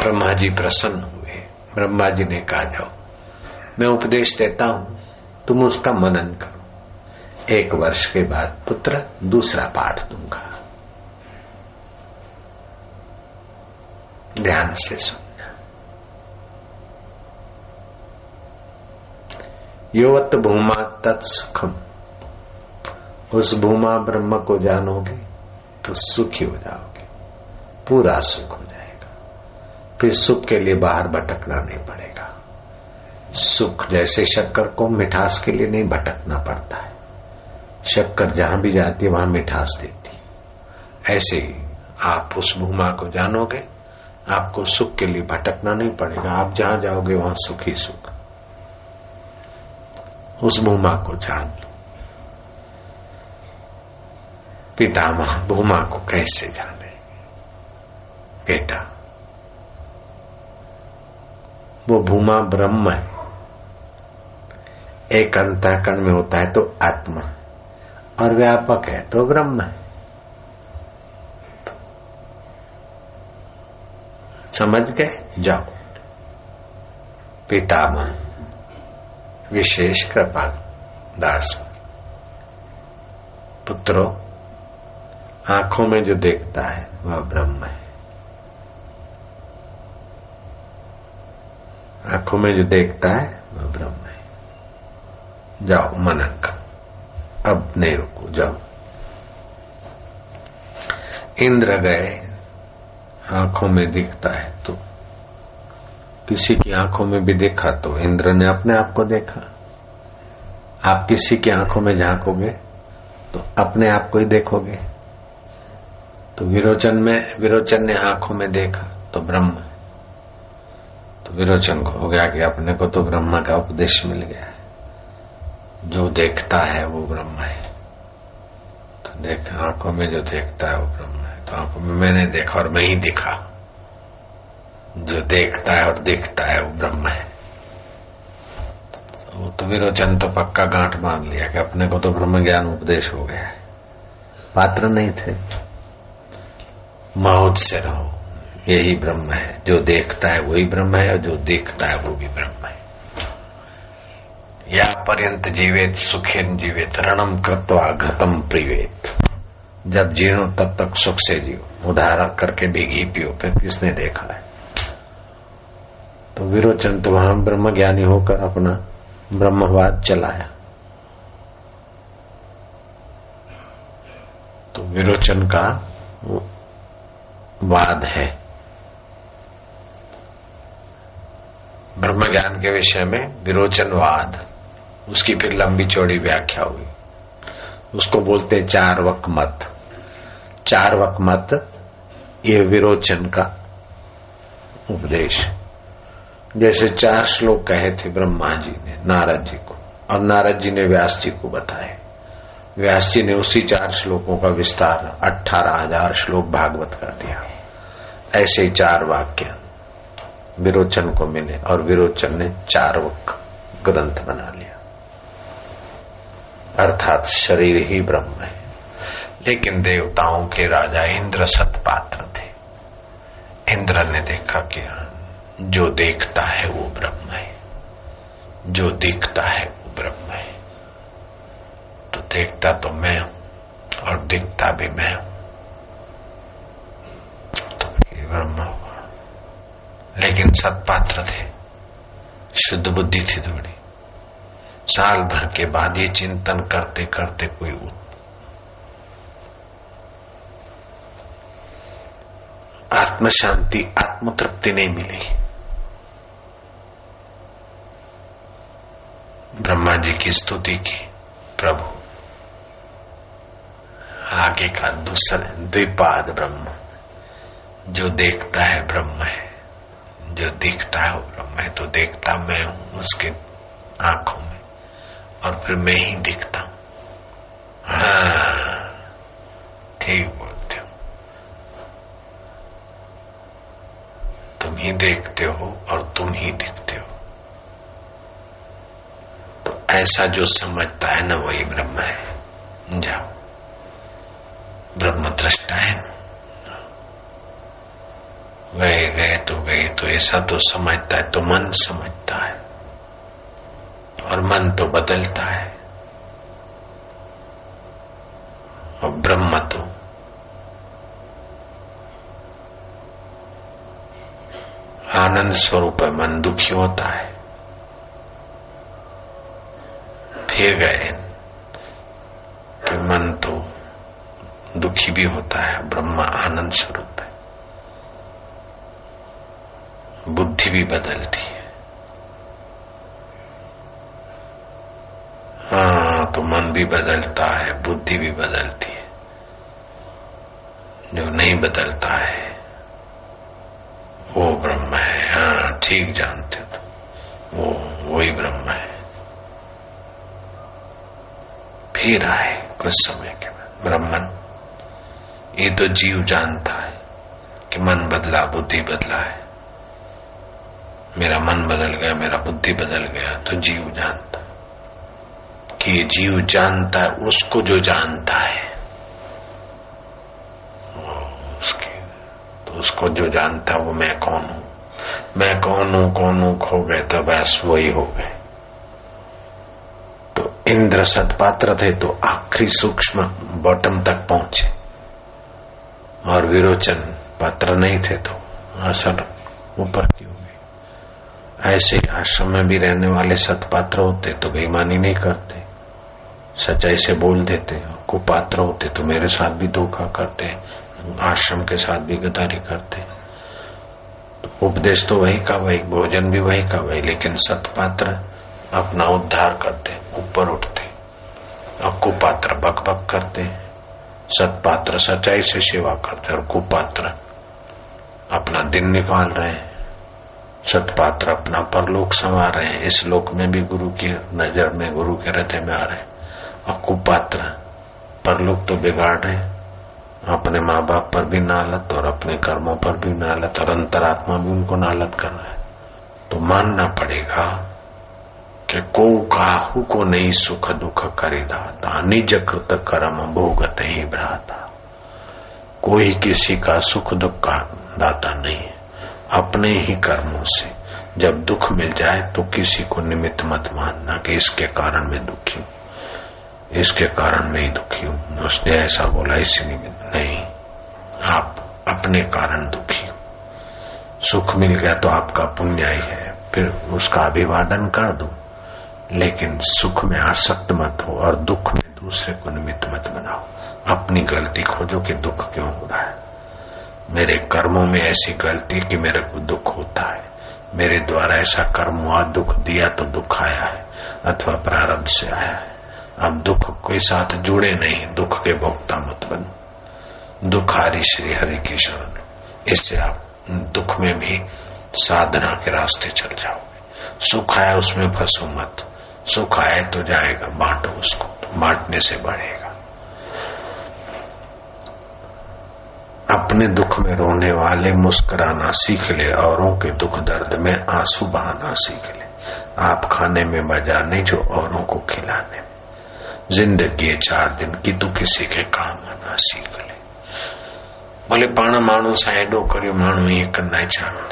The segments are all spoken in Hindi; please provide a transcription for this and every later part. ब्रह्मा जी प्रसन्न हुए। ब्रह्मा जी ने कहा जाओ मैं उपदेश देता हूं, तुम उसका मनन करो, 1 वर्ष के बाद पुत्र दूसरा पाठ दूंगा, ध्यान से सुनना। योवत भूमा तत्सुखम, उस भूमा ब्रह्म को जानोगे तो सुखी हो जाओगे, पूरा सुख हो जाएगा, फिर सुख के लिए बाहर भटकना नहीं पड़ेगा। सुख जैसे शक्कर को मिठास के लिए नहीं भटकना पड़ता है, शक्कर जहां भी जाती है वहां मिठास देती, ऐसे ही आप उस भूमा को जानोगे, आपको सुख के लिए भटकना नहीं पड़ेगा, आप जहां जाओगे वहां सुख ही सुख। उस भूमा को जान लो। पितामह भूमा को कैसे जाने? बेटा वो भूमा ब्रह्म है, एक अंतःकरण में होता है तो आत्मा, और व्यापक है तो ब्रह्म है। समझ गए? जाओ पितामह विशेष कृपा दास पुत्रों, आंखों में जो देखता है वह ब्रह्म है, आंखों में जो देखता है वह ब्रह्म है। जाओ मनन करो, अब नहीं रुको, जाओ। इंद्र गए, आंखों में दिखता है तो किसी की आंखों में भी देखा तो इंद्र ने अपने आप को देखा। आप किसी की आंखों में झांकोगे तो अपने आप को ही देखोगे। तो विरोचन ने आंखों में देखा तो ब्रह्म, तो विरोचन को हो गया कि अपने को तो ब्रह्म का उपदेश मिल गया है, जो देखता है वो ब्रह्म है। तो देख, आंखों में जो देखता है वो ब्रह्म है, तो आंखों में मैंने देखा और मैं ही दिखा, जो देखता है और देखता है वो ब्रह्म है। तो विरोचन तो पक्का गांठ बांध लिया कि अपने को तो ब्रह्म ज्ञान उपदेश हो गया है, पात्र नहीं थे। मौज से रहो, यही ब्रह्म है, जो देखता है वही ब्रह्म है और जो देखता है वो भी ब्रह्म है। या पर्यंत जीवेत सुखेन जीवेत रणम कृत्वा घतम प्रीवेत, जब जीनो तब तक सुख से जियो, उधार करके भी घी पियो, फिर किसने देखा है? तो विरोचन तो वहां ब्रह्म ज्ञानी होकर अपना ब्रह्मवाद चलाया। तो विरोचन का वाद है ब्रह्म ज्ञान के विषय में, विरोचनवाद। उसकी फिर लंबी चौड़ी व्याख्या हुई। उसको बोलते 4 वक मत। 4 वक मत ये विरोचन का उपदेश। जैसे 4 श्लोक कहे थे ब्रह्मा जी ने नारद जी को, और नारद जी ने व्यास जी को बताए, व्यास जी ने उसी 4 श्लोकों का विस्तार 18,000 श्लोक भागवत कर दिया। ऐसे 4 वाक्य विरोचन को मिले और विरोचन ने 4 वक ग्रंथ बना लिया। अर्थात शरीर ही ब्रह्म है, लेकिन देवताओं के राजा इंद्र सतपात्र थे। इंद्र ने देखा कि जो देखता है वो ब्रह्म है, जो दिखता है वो ब्रह्म है। तो देखता तो मैं हूं और दिखता भी मैं हूं, तो ये ब्रह्म हुआ। लेकिन सत्पात्र थे, शुद्ध बुद्धि थी थोड़ी। साल भर के बाद ये चिंतन करते करते कोई आत्म शांति आत्म तृप्ति नहीं मिली। ब्रह्मा जी की स्तुति की, प्रभु आगे का दूसरा द्विपाद ब्रह्म, जो देखता है ब्रह्म है, जो दिखता है वो ब्रह्म है। तो देखता मैं हूं उसके आंखों में और फिर मैं ही दिखता हूं। हाँ, ठीक बोलते हो, तुम ही देखते हो और तुम ही दिखते हो। ऐसा जो समझता है ना वही ब्रह्म है। जाओ, ब्रह्म दृष्टा है गए तो ऐसा तो समझता है, तो मन समझता है, और मन तो बदलता है। और ब्रह्म तो आनंद स्वरूप है, मन दुखी होता है। फिर गए कि मन तो दुखी भी होता है, ब्रह्म आनंद स्वरूप है, बुद्धि भी बदलती है। हाँ, तो मन भी बदलता है, बुद्धि भी बदलती है। जो नहीं बदलता है वो ब्रह्म है। हाँ, ठीक जानते हो, वही ब्रह्म है। फिर आए कुछ समय के बाद, ब्रह्मन ये तो जीव जानता है कि मन बदला, बुद्धि बदला है। मेरा मन बदल गया, मेरा बुद्धि बदल गया, तो जीव जानता है कि ये जीव जानता है। उसको जो जानता है, उसको जो जानता वो मैं कौन हूं, मैं कौन हूं खो गए, तो बस वही हो गए। तो इंद्र सतपात्र थे तो आखिरी सूक्ष्म बॉटम तक पहुंचे, और विरोचन पात्र नहीं थे तो असल ऊपर की हो गई। ऐसे आश्रम में भी रहने वाले सतपात्र होते तो बेईमानी नहीं करते, सच्चाई से बोल देते। कुपात्र होते तो मेरे साथ भी धोखा करते, आश्रम के साथ भी गद्दारी करते। उपदेश तो वही का वही, भोजन भी वही का वही, लेकिन सतपात्र अपना उद्धार करते, ऊपर उठते। और कुपात्र बकबक करते। सतपात्र सच्चाई से सेवा करते, और कुपात्र अपना दिन निकाल रहे हैं। सतपात्र अपना परलोक संवा रहे हैं, इस लोक में भी गुरु की नजर में, गुरु के रथे में आ रहे हैं। और कुपात्र परलोक तो बिगाड़ रहे हैं, अपने माँ बाप पर भी नालत और अपने कर्मों पर भी नालत, और अंतरात्मा भी उनको नालत कर रहा है। तो मानना पड़ेगा कि को काहू को नहीं सुख दुख करिदाता, निजकृत कर्म भोगत ही भ्राता। कोई किसी का सुख दुख का दाता नहीं है, अपने ही कर्मों से। जब दुख मिल जाए तो किसी को निमित्त मत मानना कि इसके कारण मैं दुखी हूं, इसके कारण मैं ही दुखी हूं, उसने ऐसा बोला इसी निमित्त। नहीं, आप अपने कारण दुखी हो। सुख मिल गया तो आपका पुण्य ही है, फिर उसका अभिवादन कर दो, लेकिन सुख में आसक्त मत हो, और दुख में दूसरे को निमित्त मत बनाओ। अपनी गलती खोजो कि दुख क्यों हो रहा है। मेरे कर्मों में ऐसी गलती कि मेरे को दुख होता है, मेरे द्वारा ऐसा कर्म हुआ, दुख दिया तो दुख आया है, अथवा प्रारब्ध से आया है। अब दुख के साथ जुड़े नहीं, दुख के भोक्ता मत बनो। दुखारी श्री हरि की शरण, इससे आप दुख में भी साधना के रास्ते चल जाओगे। सुख आया उसमें फंसो मत, सुख आए तो जाएगा, बांटो उसको, तो बांटने से बढ़ेगा। अपने दुख में रोने वाले मुस्कुराना सीख ले, औरों के दुख दर्द में आंसू बहाना सीख ले। आप खाने में मजा नहीं जो औरों को खिलाने में। जिंदगी 4 दिन की तू किसी के काम आना सीख ले। बोले पाण माण्हू सां एॾो करियो, माण्हू ईअं कंदा आहिनि,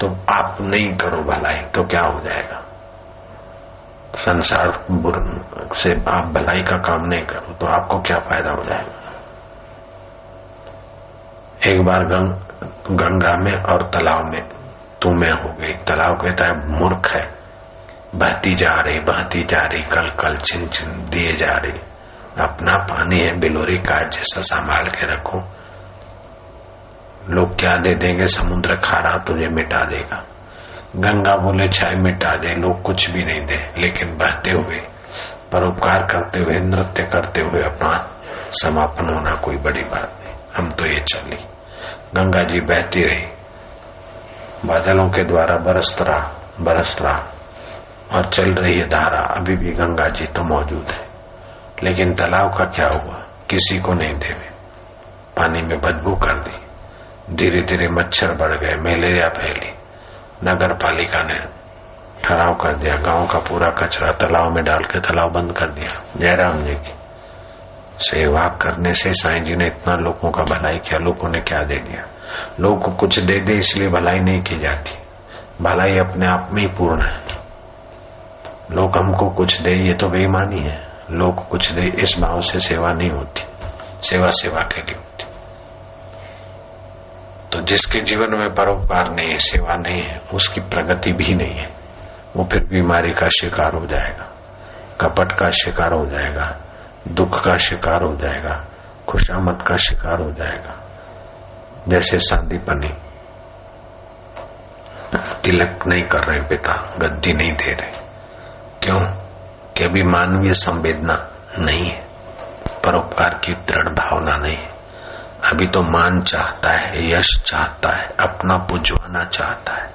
तो आप नहीं करो भलाई तो क्या हो जाएगा। संसार से आप भलाई का काम नहीं करो तो आपको क्या फायदा हो जाएगा। एक बार गंगा में और तालाब में तू मैं हो गई। तालाब कहता है मूर्ख है, बहती जा रही, कल कल छिन छिन दिए जा रही। अपना पानी है बिलोरी का, जैसा संभाल के रखो। लोग क्या दे देंगे, समुद्र खारा तुझे मिटा देगा। गंगा बोले चाहे मिटा दे, लोग कुछ भी नहीं दे, लेकिन बहते हुए परोपकार करते हुए नृत्य करते हुए अपना समापन होना कोई बड़ी बात नहीं। हम तो ये चली, गंगा जी बहती रही, बादलों के द्वारा बरस रहा और चल रही है धारा। अभी भी गंगा जी तो मौजूद है, लेकिन तालाब का क्या हुआ, किसी को नहीं देवे। पानी में बदबू कर दी, धीरे धीरे मच्छर बढ़ गए, मलेरिया फैली। नगर पालिका ने ठहराव कर दिया, गांव का पूरा कचरा तालाब में डाल के तालाब बंद कर दिया। जयराम जी की सेवा करने से साईं जी ने इतना लोगों का भलाई किया, लोगों ने क्या दे दिया। लोग को कुछ दे दे इसलिए भलाई नहीं की जाती। भलाई अपने आप में ही पूर्ण है। लोग हमको कुछ दे ये तो बेईमानी है। लोग कुछ दे इस भाव से सेवा नहीं होती, सेवा सेवा के लिए होती। तो जिसके जीवन में परोपकार नहीं है, सेवा नहीं है, उसकी प्रगति भी नहीं है। वो फिर बीमारी का शिकार हो जाएगा, कपट का शिकार हो जाएगा, दुख का शिकार हो जाएगा, खुशामद का शिकार हो जाएगा। जैसे सांदीपनी, तिलक नहीं कर रहे पिता, गद्दी नहीं दे रहे, क्यों कि अभी मानवीय संवेदना नहीं है, परोपकार की दृढ़ भावना नहीं है। अभी तो मान चाहता है, यश चाहता है, अपना पुजवाना चाहता है।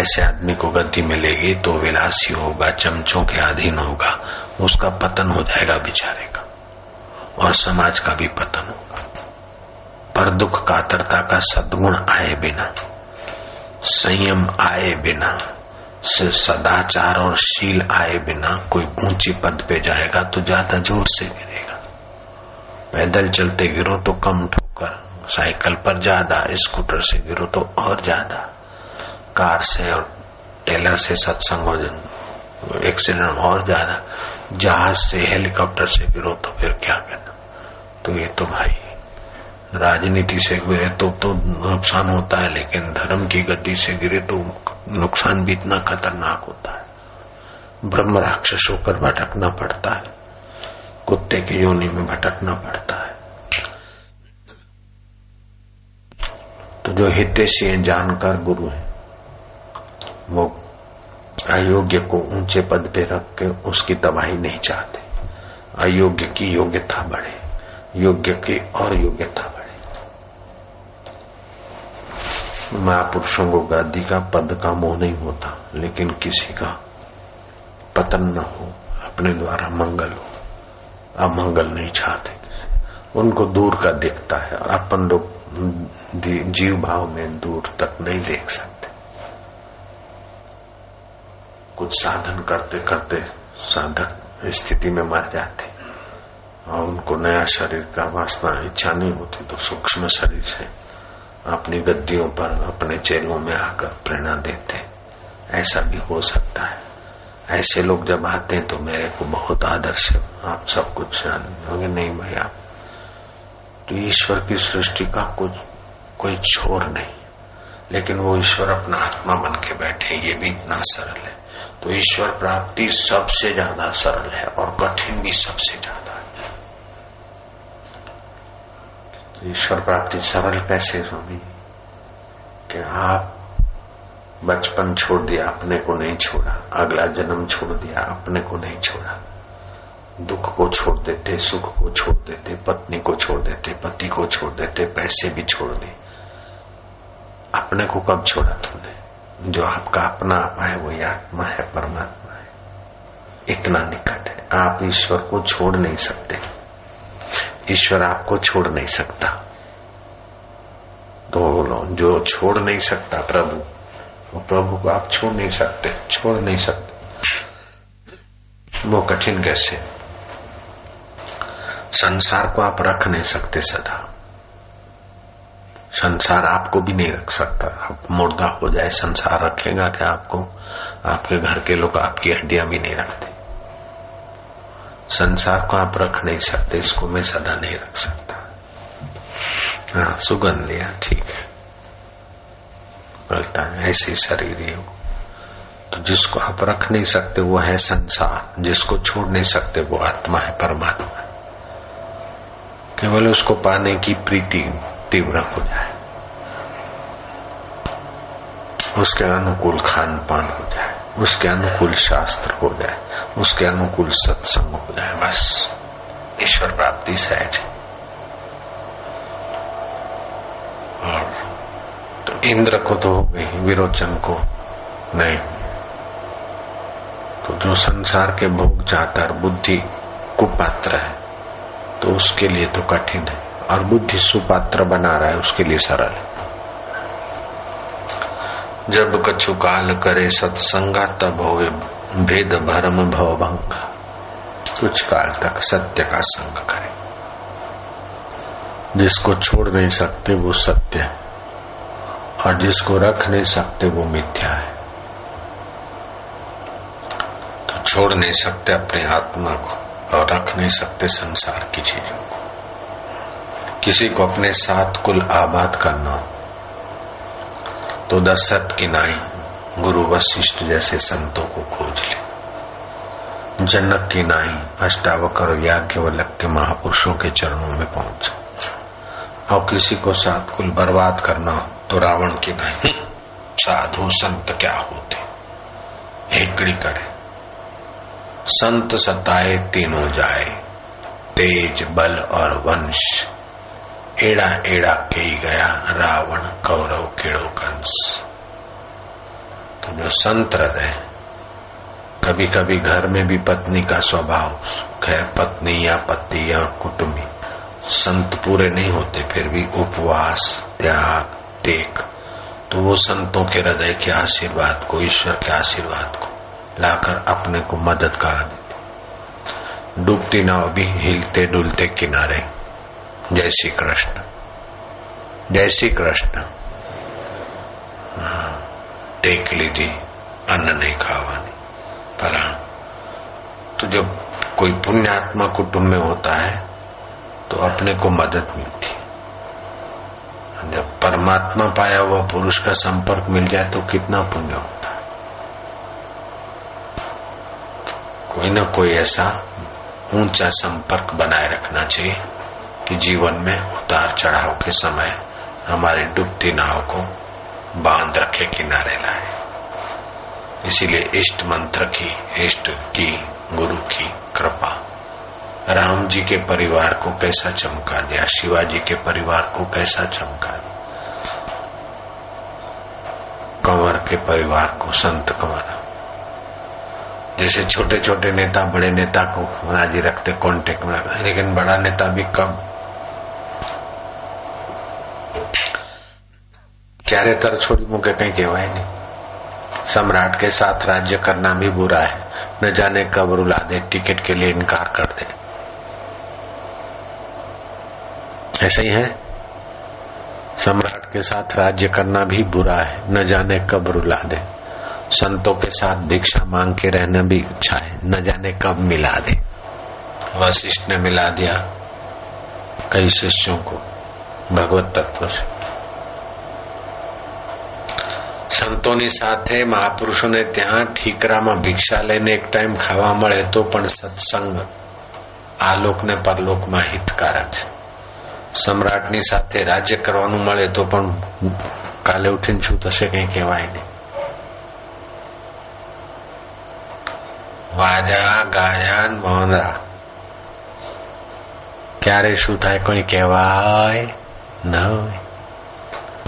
ऐसे आदमी को गद्दी मिलेगी तो विलासी होगा, चमचों के अधीन होगा, उसका पतन हो जाएगा बेचारे का, और समाज का भी पतन होगा। पर दुख कातरता का सद्गुण आए बिना, संयम आए बिना, सदाचार और शील आए बिना कोई ऊंची पद पे जाएगा तो ज्यादा जोर से गिरेगा। पैदल चलते गिरो तो कम ठोकर, साइकिल पर ज्यादा, स्कूटर से गिरो तो और ज्यादा, कार से और टेलर से सत्संग हो एक्सीडेंट और ज्यादा, जहाज से हेलीकॉप्टर से गिरो तो फिर क्या करना। तो ये तो भाई राजनीति से गिरे तो नुकसान होता है, लेकिन धर्म की गद्दी से गिरे तो नुकसान भी इतना खतरनाक होता है। ब्रह्म राक्षस होकर भटकना पड़ता है, कुत्ते की योनि में भटकना पड़ता है। तो जो हितैषी है, जानकार गुरु है, वो अयोग्य को ऊंचे पद पे रख के उसकी तबाही नहीं चाहते। अयोग्य की योग्यता बढ़े, योग्य की और योग्यता बढ़े। महापुरुषों को गादी का, पद का मोह नहीं होता, लेकिन किसी का पतन न हो, अपने द्वारा मंगल हो। अमंगल नहीं चाहते, उनको दूर का देखता है, और अपन लोग जीव भाव में दूर तक नहीं देख सकते। कुछ साधन करते करते साधक स्थिति में मर जाते और उनको नया शरीर का वासना इच्छा नहीं होती, तो सूक्ष्म शरीर से अपनी गद्दियों पर अपने चेलों में आकर प्रेरणा देते। ऐसा भी हो सकता है। ऐसे लोग जब आते हैं तो मेरे को बहुत आदर्श है, आप सब कुछ जानोगे। नहीं भाई, आप तो ईश्वर की सृष्टि का कुछ कोई छोर नहीं, लेकिन वो ईश्वर अपना आत्मा बन के बैठे, ये भी इतना सरल है। तो ईश्वर प्राप्ति सबसे ज्यादा सरल है और कठिन भी सबसे ज्यादा है। तो ईश्वर प्राप्ति सरल कैसे स्वामी? कि आप बचपन छोड़ दिया, अपने को नहीं छोड़ा, अगला जन्म छोड़ दिया, अपने को नहीं छोड़ा, दुख को छोड़ देते, सुख को छोड़ देते, पत्नी को छोड़ देते, पति को छोड़ देते, पैसे भी छोड़ दे। अपने को कब छोड़ा तुमने? जो आपका अपना आप है, वही आत्मा है, परमात्मा है, इतना निकट है। आप ईश्वर को छोड़ नहीं सकते, ईश्वर आपको छोड़ नहीं सकता। तो जो छोड़ नहीं सकता प्रभु, वो प्रभु को आप छोड़ नहीं सकते, छोड़ नहीं सकते। वो कठिन कैसे? संसार को आप रख नहीं सकते सदा, संसार आपको भी नहीं रख सकता। आप मुर्दा हो जाए, संसार रखेगा क्या आपको? आपके घर के लोग आपकी हड्डियां भी नहीं रखते। संसार को आप रख नहीं सकते, इसको मैं सदा नहीं रख सकता। हाँ, सुगंध लिया, ठीक है, रखता है, ऐसे शरीर ही हो। तो जिसको आप रख नहीं सकते वो है संसार, जिसको छोड़ नहीं सकते वो आत्मा है, परमात्मा है। केवल उसको पाने की प्रीति तीव्र हो जाए, उसके अनुकूल खान पान हो जाए, उसके अनुकूल शास्त्र हो जाए, उसके अनुकूल सत्संग हो जाए, बस ईश्वर प्राप्ति सहज है। और तो इंद्र को तो हो गई, विरोचन को नहीं। तो जो संसार के भोग चाहता है, बुद्धि कुपात्र है, तो उसके लिए तो कठिन है, और बुद्धि सुपात्र बना रहा है, उसके लिए सरल है। जब कछु काल करे सत्संगा, तब होवे भेद भरम भव भंग। कुछ काल तक सत्य का संग करे। जिसको छोड़ नहीं सकते वो सत्य है, और जिसको रख नहीं सकते वो मिथ्या है। तो छोड़ नहीं सकते अपने आत्मा को और रख नहीं सकते संसार की चीजों को। किसी को अपने साथ कुल आबाद करना हो तो दशरथ की नाई गुरु वशिष्ठ जैसे संतों को खोज ले, जनक की नाई अष्टावकर याज्ञवल्क्य के महापुरुषों के चरणों में पहुंच। और किसी को साथ कुल बर्बाद करना हो तो रावण की नहीं साधु संत क्या होते, हेकड़ी करे। संत सताए तीनों जाए, तेज बल और वंश एड़ा एड़ा के गया रावण कौरव केड़ो कंस। तो जो संत हृदय, कभी कभी घर में भी पत्नी का स्वभाव, खैर पत्नी या पति या कुटुंबी संत पूरे नहीं होते, फिर भी उपवास त्याग टेक, तो वो संतों के हृदय के आशीर्वाद को, ईश्वर के आशीर्वाद को लाकर अपने को मदद करा देते। डूबती नाव भी हिलते डुलते किनारे। जय श्री कृष्ण, जय श्री कृष्ण। टेक लीजिए, अन्न नहीं खावानी पर। तो जब कोई पुण्यात्मा कुटुंब में होता है तो अपने को मदद मिलती। जब परमात्मा पाया हुआ पुरुष का संपर्क मिल जाए तो कितना पुण्य होता है। कोई ना कोई ऐसा ऊंचा संपर्क बनाए रखना चाहिए कि जीवन में उतार चढ़ाव के समय हमारे डूबती नाव को बांध रखे, किनारे लाए। इसीलिए इष्ट मंत्र की, इष्ट की, गुरु की कृपा राम जी के परिवार को कैसा चमका दिया, शिवाजी के परिवार को कैसा चमका दिया, कंवर के परिवार को, संत कंवर। जैसे छोटे छोटे नेता बड़े नेता को राजी रखते, कांटेक्ट में रखते, लेकिन बड़ा नेता भी कब। क्यारे तर छोड़ी मुके कहीं कहवाए नहीं। सम्राट के साथ राज्य करना भी बुरा है, न जाने कब रुला दे, टिकट के लिए इनकार कर दे। ऐसा ही है, सम्राट के साथ राज्य करना भी बुरा है, न जाने कब रुला दे। संतों के साथ भिक्षा मांग के रहना भी अच्छा है, न जाने कब मिला दे। वशिष्ठ ने मिला दिया कई शिष्यों को भगवत तत्व से। સંતોની સાથે મહાપુરુષોને ત્યાં ઠીકરામાં ભિક્ષા લઈને એક ટાઈમ ખાવા મળે તો પણ સત્સંગ આલોકને પરલોકમાં હિતકારક છે। સમ્રાટની સાથે રાજ્ય કરવાનું મળે તો પણ કાલે ઉઠીને શું થશે કંઈ કહેવાય નહીં। વાજા ગાયન મોહનરા ક્યારે શું થાય કંઈ કહેવાય ન હોય।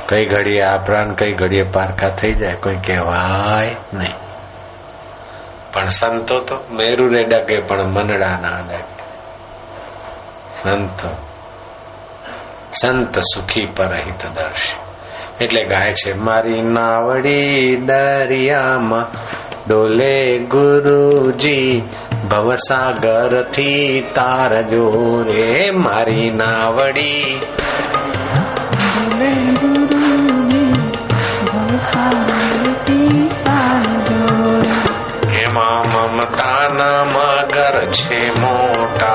कई घड़िए आपरान, कई घड़िए पारखा थी जाए, कोई कहवाय नहीं। पण संतो तो मेरू रे डगे पण मनड़ा ना डगे। संतो संत सुखी परहित दर्शी। એટલે ગાય છે, મારી નાવડી દરિયામાં ડોલે ગુરુજી ભવસાગર થી તારજો રે। મારી નાવડી એમાં મમતાના મગર છે મોટા,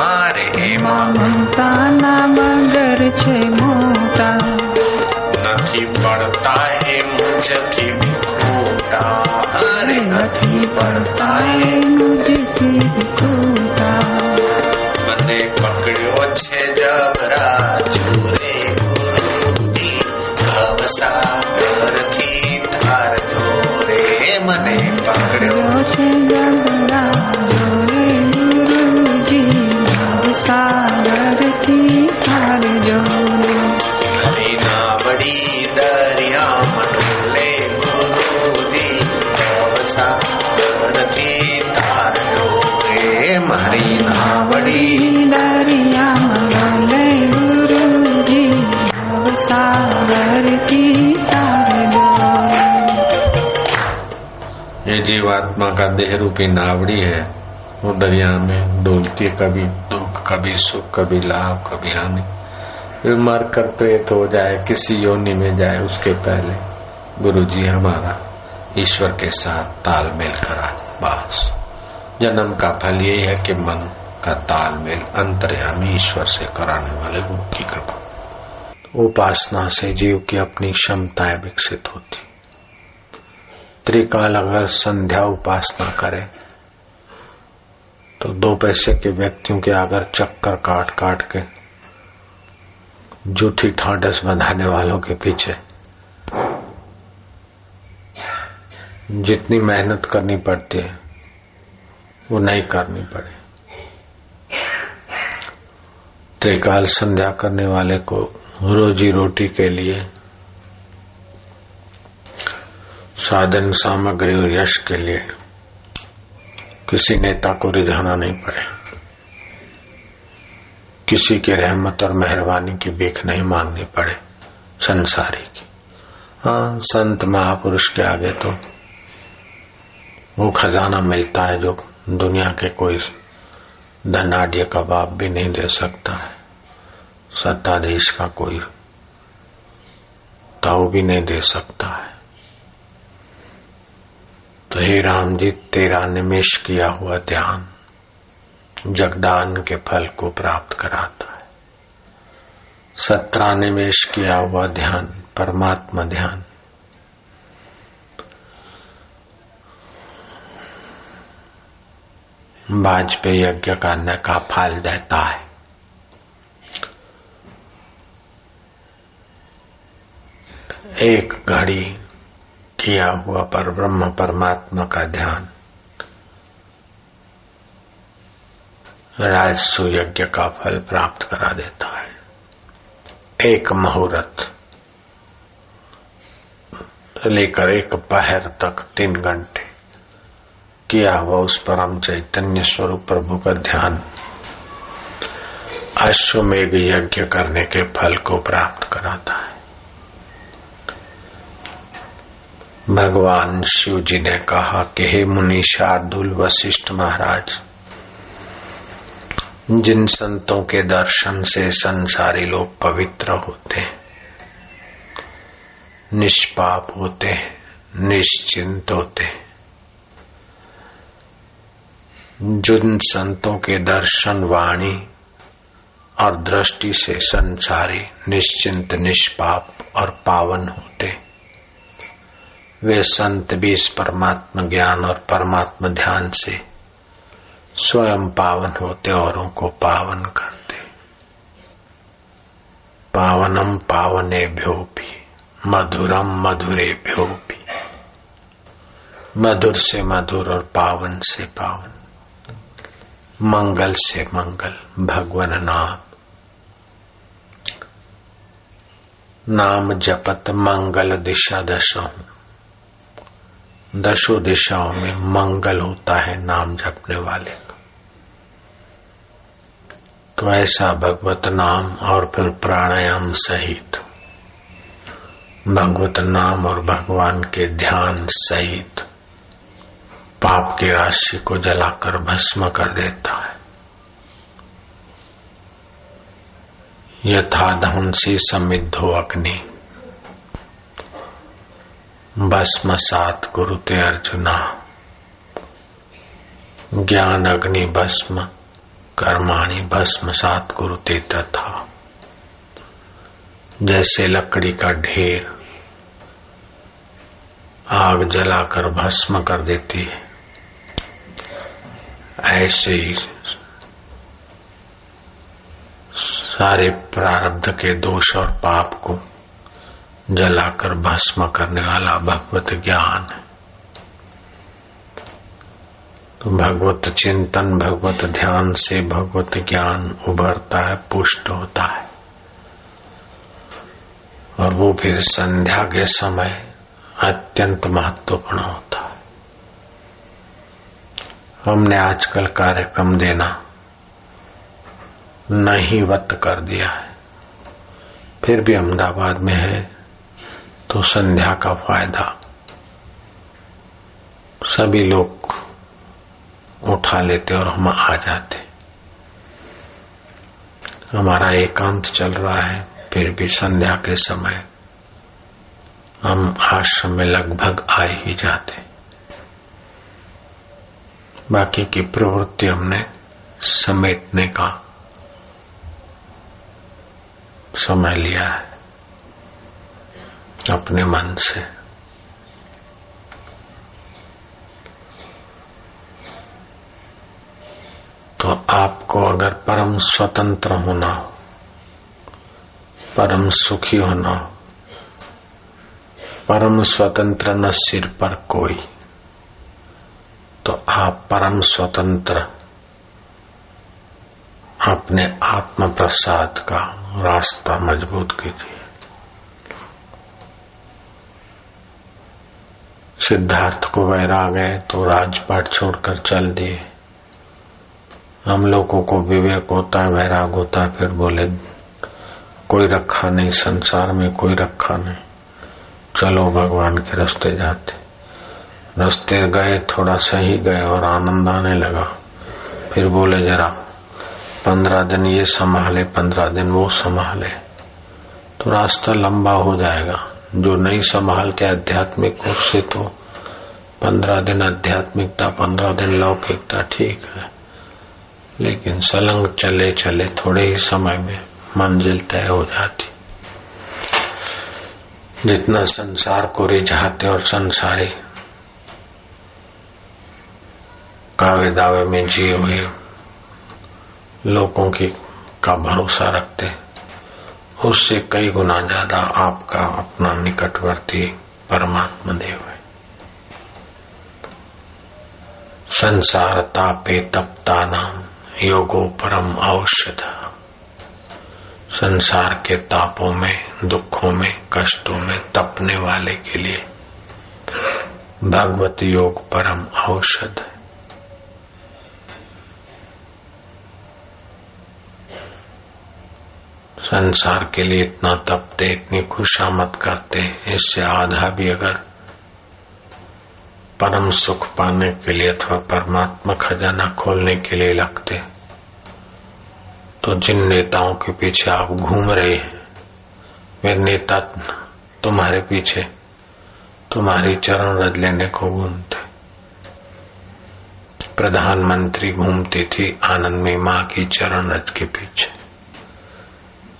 હારે એમાં મમતાના મગર છે મોટા, નથી પડતા એ મુજથી ખોટા, હારે નથી પડતા એ મુજથી ખોટા। મને પકડ્યો છે જબરાજુ રે ગુરુજી ભવસાગર થી તાર જોરે, મને પકડ્યો છે ગુરુજી ભવસાગર થી તાર જોરે। હરી નાવડી દરિયા મનોલે ગુરુજી ભવસાગર થી તાર જોરે, મારી નાવડી દરિયા મનોલે ગુરુજી ભવસાગર થી તાર જોરે। ये जीवात्मा का देह रूपी नावड़ी है, वो दरिया में डोलती, कभी दुख, कभी सुख, कभी लाभ, कभी हानि। फिर मरकर प्रेत हो जाए, किसी योनि में जाए, उसके पहले गुरुजी हमारा ईश्वर के साथ तालमेल करा दे। बस जन्म का फल यही है कि मन का तालमेल अंतर्यामी ईश्वर से कराने वाले गुरु की कृपा। उपासना से जीव की अपनी क्षमताएं विकसित होती। त्रिकाल अगर संध्या उपासना करे तो 2 पैसे के व्यक्तियों के अगर चक्कर काट काट के झूठी ढांढस बंधाने वालों के पीछे जितनी मेहनत करनी पड़ती है वो नहीं करनी पड़े। त्रिकाल संध्या करने वाले को रोजी रोटी के लिए, साधन सामग्री और यश के लिए किसी नेता को रिझाना नहीं पड़े, किसी के रहमत और मेहरबानी की भीख नहीं मांगनी पड़े संसारी की। हाँ, संत महापुरुष के आगे तो वो खजाना मिलता है जो दुनिया के कोई धनाढ़ का बाप भी नहीं दे सकता है, सत्ताधीश का कोई ताऊ भी नहीं दे सकता है। तो हे राम जी, तेरा निमेष किया हुआ ध्यान जगदान के फल को प्राप्त कराता है। 17 निमेष किया हुआ ध्यान परमात्मा ध्यान वाजपेयी यज्ञ करने का फल देता है। एक घड़ी किया हुआ पर ब्रह्म परमात्मा का ध्यान राजसु यज्ञ का फल प्राप्त करा देता है। एक मुहूर्त लेकर एक पहर तक 3 घंटे किया हुआ उस परम चैतन्य स्वरूप प्रभु का ध्यान अश्वमेघ यज्ञ करने के फल को प्राप्त कराता है। भगवान शिव जी ने कहा कि हे मुनि शार्दुल वशिष्ठ महाराज, जिन संतों के दर्शन से संसारी लोग पवित्र होते हैं, निष्पाप होते हैं, निश्चिंत होते हैं, जिन संतों के दर्शन वाणी और दृष्टि से संसारी निश्चिंत निष्पाप और पावन होते हैं, वे संत भी इस परमात्म ज्ञान और परमात्म ध्यान से स्वयं पावन होते, औरों को पावन करते। पावनम पावनेभ्योपि मधुरम मधुरेभ्योपि, मधुर से मधुर और पावन से पावन, मंगल से मंगल भगवान नाम। नाम जपत मंगल दिशा दशा, दशो दिशाओं में मंगल होता है नाम जपने वाले का। तो ऐसा भगवत नाम और फिर प्राणायाम सहित भगवत नाम और भगवान के ध्यान सहित पाप की राशि को जलाकर भस्म कर देता है। यथा दहंसि समिद्धो अग्नि भस्म सात गुरु ते अर्जुना। ज्ञान अग्नि भस्म कर्माणि भस्म सात गुरु ते तथा। जैसे लकड़ी का ढेर आग जलाकर भस्म कर देती है, ऐसे ही सारे प्रारब्ध के दोष और पाप को जलाकर भस्म करने वाला भगवत ज्ञान है। तो भगवत चिंतन भगवत ध्यान से भगवत ज्ञान उभरता है, पुष्ट होता है, और वो फिर संध्या के समय अत्यंत महत्वपूर्ण होता है। हमने आजकल कार्यक्रम देना नहीं वत कर दिया है, फिर भी अहमदाबाद में है तो संध्या का फायदा सभी लोग उठा लेते और हम आ जाते। हमारा एकांत चल रहा है, फिर भी संध्या के समय हम आश्रम में लगभग आ ही जाते। बाकी की प्रवृत्ति हमने समेटने का समय लिया है अपने मन से। तो आपको अगर परम स्वतंत्र होना हो, परम सुखी होना हो, परम स्वतंत्र न सिर पर कोई, तो आप परम स्वतंत्र अपने आत्म प्रसाद का रास्ता मजबूत कीजिए। सिद्धार्थ को वैराग है तो राजपाट छोड़कर चल दिए। हम लोगों को विवेक होता है, वैराग होता है, फिर बोले कोई रखा नहीं संसार में, कोई रखा नहीं, चलो भगवान के रास्ते जाते। रास्ते गए, थोड़ा सही गए और आनंद आने लगा, फिर बोले जरा 15 दिन ये संभाले, 15 दिन वो संभाले, तो रास्ता लंबा हो जाएगा। जो नहीं संभालते आध्यात्मिक रूप से तो 15 दिन आध्यात्मिकता, 15 दिन लौकिकता ठीक है, लेकिन सलंग चले चले थोड़े ही समय में मंजिल तय हो जाती। जितना संसार को रिझाते और संसारी कावे दावे में जिए हुए लोगों की का भरोसा रखते, उससे कई गुना ज्यादा आपका अपना निकटवर्ती परमात्मा देव है। संसार तापे तपता नाम योगो परम औषध। संसार के तापों में, दुखों में, कष्टों में तपने वाले के लिए भगवत योग परम औषध है। संसार के लिए इतना तपते, इतनी खुशामद करते, इससे आधा भी अगर परम सुख पाने के लिए अथवा परमात्मा खजाना खोलने के लिए लगते, तो जिन नेताओं के पीछे आप घूम रहे हैं, वे नेता तुम्हारे पीछे तुम्हारी चरण रज लेने को घूमते। प्रधानमंत्री घूमती थी आनंद में मां की चरण रज के पीछे,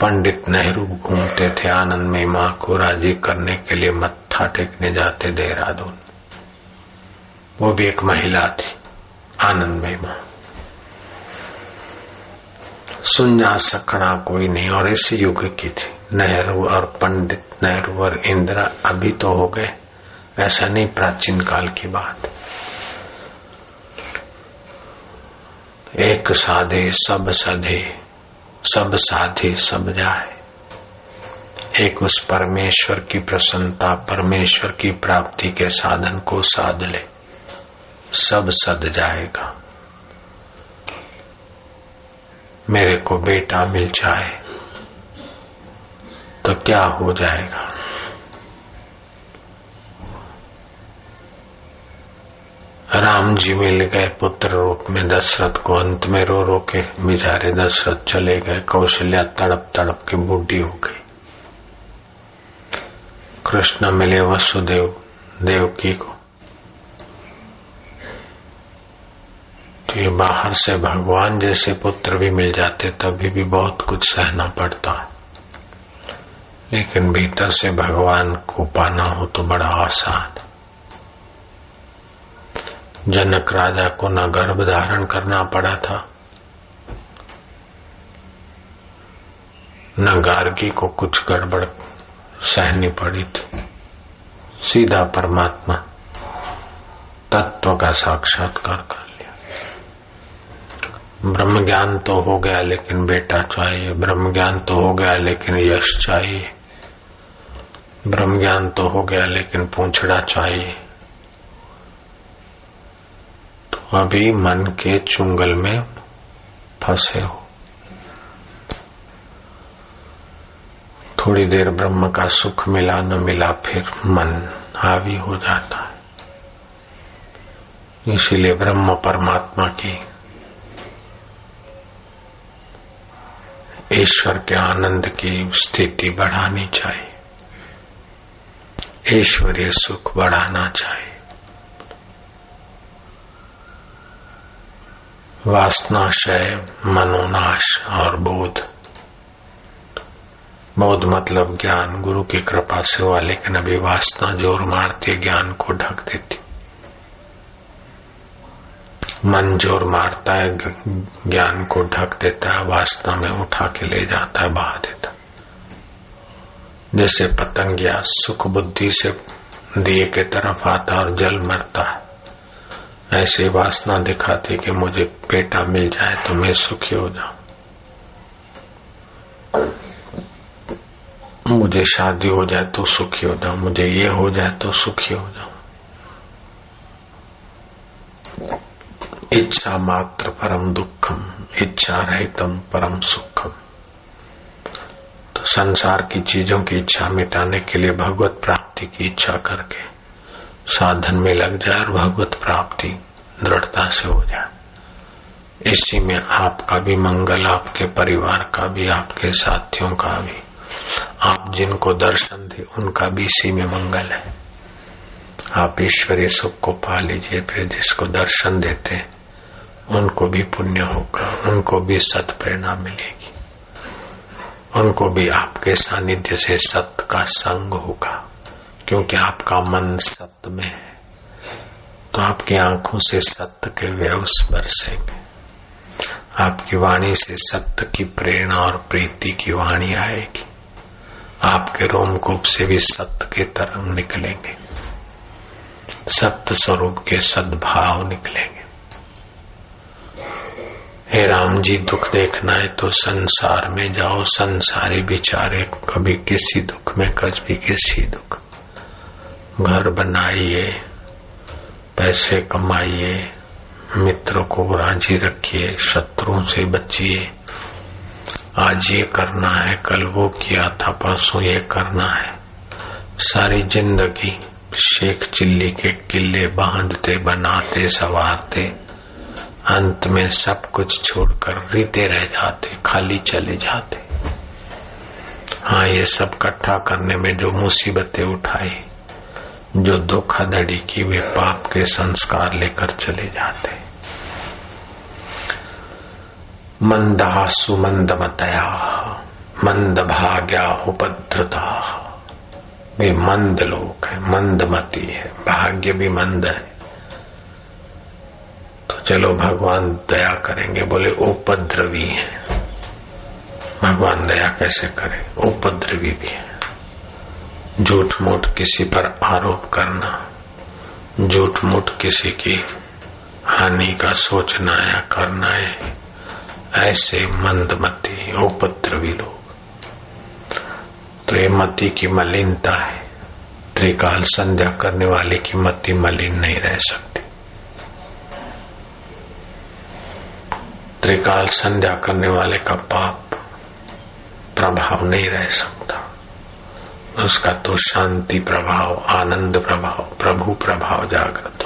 पंडित नेहरू घूमते थे आनंद में मां को राजी करने के लिए, मत्था टेकने जाते देहरादून, वो भी एक महिला थी आनंद में मां। सुनना सकना कोई नहीं, और इस युग की थी नेहरू और पंडित नेहरू और इंदिरा, अभी तो हो गए, ऐसा नहीं प्राचीन काल की बात। एक साधे सब साधे, सब साधे सब जाए, एक उस परमेश्वर की प्रसन्नता, परमेश्वर की प्राप्ति के साधन को साध ले, सब सद जाएगा। मेरे को बेटा मिल जाए तो क्या हो जाएगा? राम जी मिल गए पुत्र रूप में दशरथ को, अंत में रो रो के बिचारे दशरथ चले गए। कौशल्या तड़प तड़प के बूढ़ी हो गई। कृष्ण मिले वसुदेव देवकी को, तो ये बाहर से भगवान जैसे पुत्र भी मिल जाते तभी भी बहुत कुछ सहना पड़ता है, लेकिन भीतर से भगवान को पाना हो तो बड़ा आसान है। जनक राजा को न गर्भ धारण करना पड़ा था, न गार्गी को कुछ गड़बड़ सहनी पड़ी थी, सीधा परमात्मा तत्व का साक्षात्कार कर लिया। ब्रह्म ज्ञान तो हो गया लेकिन बेटा चाहिए, ब्रह्म ज्ञान तो हो गया लेकिन यश चाहिए, ब्रह्म ज्ञान तो हो गया लेकिन पूंछड़ा चाहिए। अभी मन के चुंगल में फंसे हो, थोड़ी देर ब्रह्म का सुख मिला न मिला, फिर मन हावी हो जाता है। इसीलिए ब्रह्म परमात्मा की ईश्वर के आनंद की स्थिति बढ़ानी चाहिए, ईश्वरीय सुख बढ़ाना चाहिए। वासनाशय, मनोनाश और बोध। बोध मतलब ज्ञान, गुरु की कृपा से हुआ, लेकिन अभी वासना जोर मारती है, ज्ञान को ढक देती। मन जोर मारता है, ज्ञान को ढक देता है, वासना में उठा के ले जाता है, बहा देता। जैसे पतंगिया सुख बुद्धि से दिए के तरफ आता और जल मरता है, ऐसे वासना दिखाती कि मुझे पेटा मिल जाए तो मैं सुखी हो जाऊं, मुझे शादी हो जाए तो सुखी हो जाऊं, मुझे ये हो जाए तो सुखी हो जाऊं। इच्छा मात्र परम दुखम, इच्छा रहितम परम सुखम। तो संसार की चीजों की इच्छा मिटाने के लिए भगवत प्राप्ति की इच्छा करके साधन में लग जाए और भगवत प्राप्ति दृढ़ता से हो जाए। इसी में आपका भी मंगल, आपके परिवार का भी, आपके साथियों का भी, आप जिनको दर्शन दे उनका भी इसी में मंगल है। आप ईश्वरीय सुख को पा लीजिए, फिर जिसको दर्शन देते हैं उनको भी पुण्य होगा, उनको भी सत्प्रेरणा मिलेगी, उनको भी आपके सानिध्य से सत्य का संग होगा, क्योंकि आपका मन सत्य में है। तो आपकी आंखों से सत्य के व्यूस बरसेंगे, आपकी वाणी से सत्य की प्रेरणा और प्रीति की वाणी आएगी, आपके रोमकूप से भी सत्य के तरंग निकलेंगे, सत्य स्वरूप के सद्भाव निकलेंगे। हे राम जी, दुख देखना है तो संसार में जाओ, संसारी बिचारे कभी किसी दुख में कभी किसी दुख। घर बनाइए, पैसे कमाइए, मित्रों को राजी रखिए, शत्रुओं से बचिए। आज ये करना है, कल वो किया था, परसों ये करना है। सारी जिंदगी शेख चिल्ली के किले बांधते, बनाते, सवारते, अंत में सब कुछ छोड़कर रीते रह जाते, खाली चले जाते। हाँ, ये सब इकट्ठा करने में जो मुसीबतें उठाई, जो धोखाधड़ी की, वे पाप के संस्कार लेकर चले जाते। मंदासु मंदमतया मंदभाग्या उपद्रता, वे मंद लोग है, मंदमती है, भाग्य भी मंद है। तो चलो भगवान दया करेंगे, बोले उपद्रवी है। भगवान दया कैसे करे? उपद्रवी भी है। झूठ मूठ किसी पर आरोप करना, झूठ मूठ किसी की हानि का सोचना या करना है, ऐसे मंदमती उपद्रवी लोग। तो मति की मलिनता है, त्रिकाल संध्या करने वाले की मति मलिन नहीं रह सकती। त्रिकाल संध्या करने वाले का पाप प्रभाव नहीं रह सकता, उसका तो शांति प्रभाव, आनंद प्रभाव, प्रभु प्रभाव जागृत।